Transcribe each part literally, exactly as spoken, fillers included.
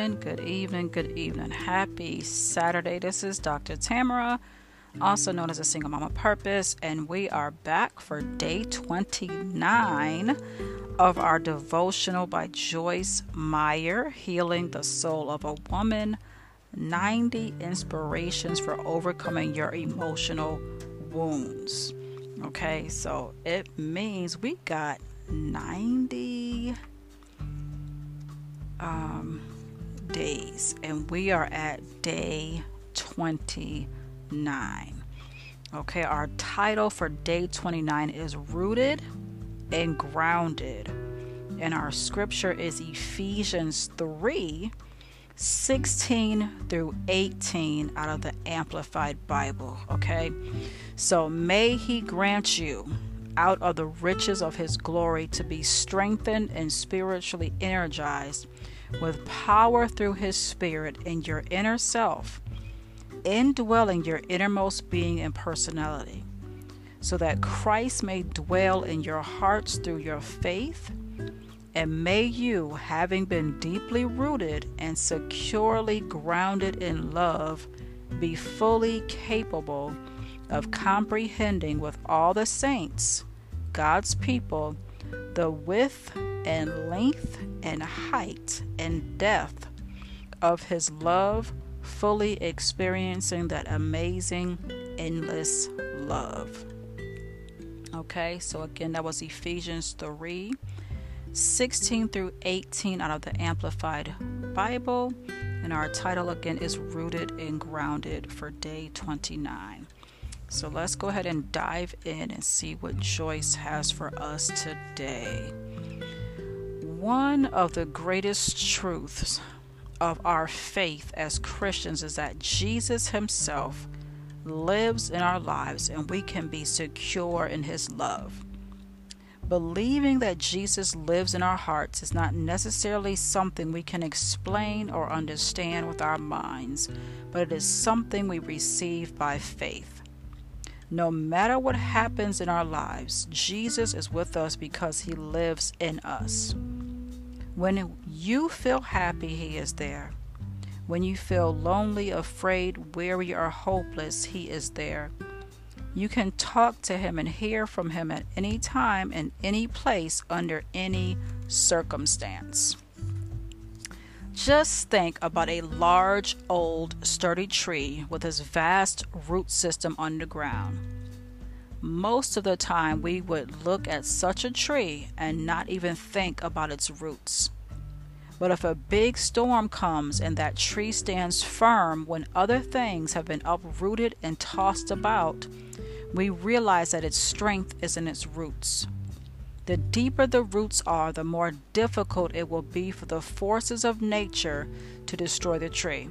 evening, good evening, good evening. Happy Saturday. This is Doctor Tamara, also known as a Single Mama Purpose, and we are back for day twenty-nine of our devotional by Joyce Meyer, Healing the Soul of a Woman, ninety Inspirations for Overcoming Your Emotional Wounds. Okay, so it means we got ninety um, days, and we are at day twenty-nine. Okay, our title for day twenty-nine is Rooted and Grounded, and our scripture is Ephesians three sixteen through eighteen out of the Amplified Bible. Okay, so may he grant you out of the riches of his glory to be strengthened and spiritually energized with power through his spirit in your inner self, indwelling your innermost being and personality, so that Christ may dwell in your hearts through your faith. And may you, having been deeply rooted and securely grounded in love, be fully capable of comprehending with all the saints, God's people, the width and length and height and depth of his love, fully experiencing that amazing, endless love. Okay, so again, that was Ephesians three sixteen through eighteen out of the Amplified Bible, and our title again is Rooted and Grounded for day twenty-nine. So let's go ahead and dive in and see what Joyce has for us today. One of the greatest truths of our faith as Christians is that Jesus himself lives in our lives, and we can be secure in his love. Believing that Jesus lives in our hearts is not necessarily something we can explain or understand with our minds, but it is something we receive by faith. No matter what happens in our lives, Jesus is with us because he lives in us. When you feel happy, he is there. When you feel lonely, afraid, weary, or hopeless, he is there. You can talk to him and hear from him at any time, in any place, under any circumstance. Just think about a large, old, sturdy tree with its vast root system underground. Most of the time, we would look at such a tree and not even think about its roots. But if a big storm comes and that tree stands firm when other things have been uprooted and tossed about, we realize that its strength is in its roots. The deeper the roots are, the more difficult it will be for the forces of nature to destroy the tree.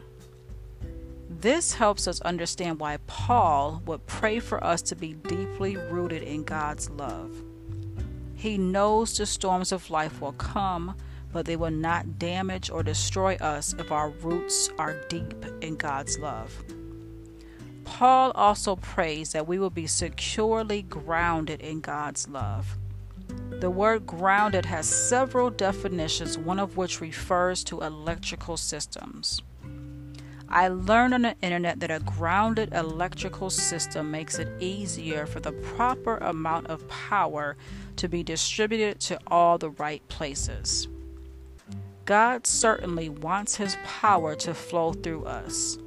This helps us understand why Paul would pray for us to be deeply rooted in God's love. He knows the storms of life will come, but they will not damage or destroy us if our roots are deep in God's love. Paul also prays that we will be securely grounded in God's love. The word grounded has several definitions, one of which refers to electrical systems. I learned on the internet that a grounded electrical system makes it easier for the proper amount of power to be distributed to all the right places. God certainly wants his power to flow through us.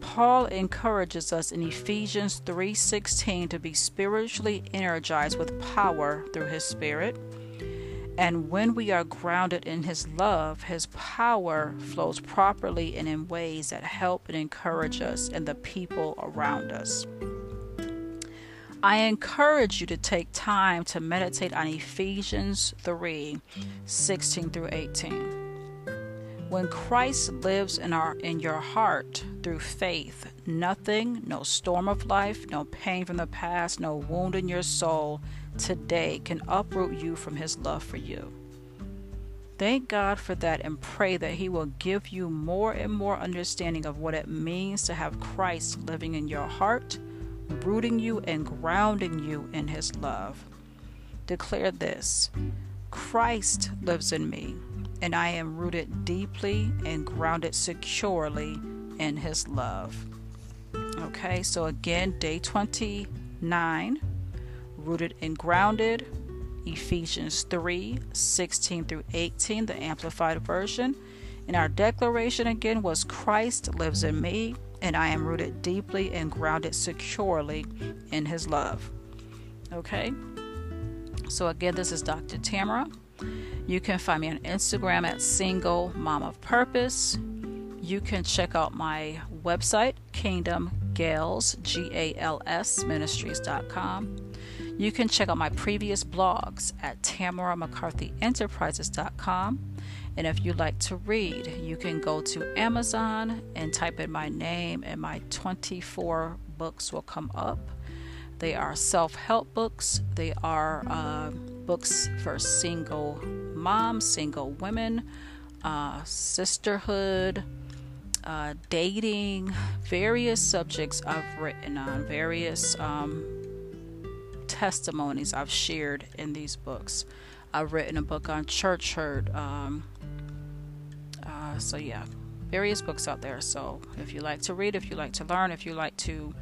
Paul encourages us in Ephesians three sixteen to be spiritually energized with power through his spirit. And when we are grounded in his love, his power flows properly and in ways that help and encourage us and the people around us. I encourage you to take time to meditate on Ephesians three sixteen through eighteen. When Christ lives in our in your heart through faith, nothing, no storm of life, no pain from the past, no wound in your soul today can uproot you from his love for you. Thank God for that, and pray that he will give you more and more understanding of what it means to have Christ living in your heart, rooting you and grounding you in his love. Declare this: Christ lives in me, and I am rooted deeply and grounded securely in His love. Okay, so again, day twenty-nine, rooted and grounded, Ephesians three sixteen through eighteen, the Amplified Version. And our declaration again was, Christ lives in me, and I am rooted deeply and grounded securely in His love. Okay, so again, this is Doctor Tamara. You can find me on Instagram at Single Mom of Purpose. You can check out my website, Kingdom Gals, G A L S, ministries dot com. You can check out my previous blogs at Tamara McCarthy Enterprises dot com. And if you'd like to read, you can go to Amazon and type in my name, and my twenty-four books will come up. They are self-help books. They are uh, books for single moms, single women, uh, sisterhood, uh, dating, various subjects I've written on, various um, testimonies I've shared in these books. I've written a book on church hurt. Um, uh, so yeah, various books out there. So if you like to read, if you like to learn, if you like to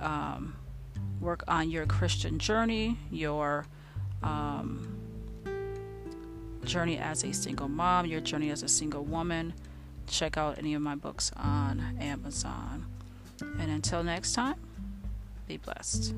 um, work on your Christian journey, your um, journey as a single mom, your journey as a single woman, check out any of my books on Amazon. And until next time, be blessed.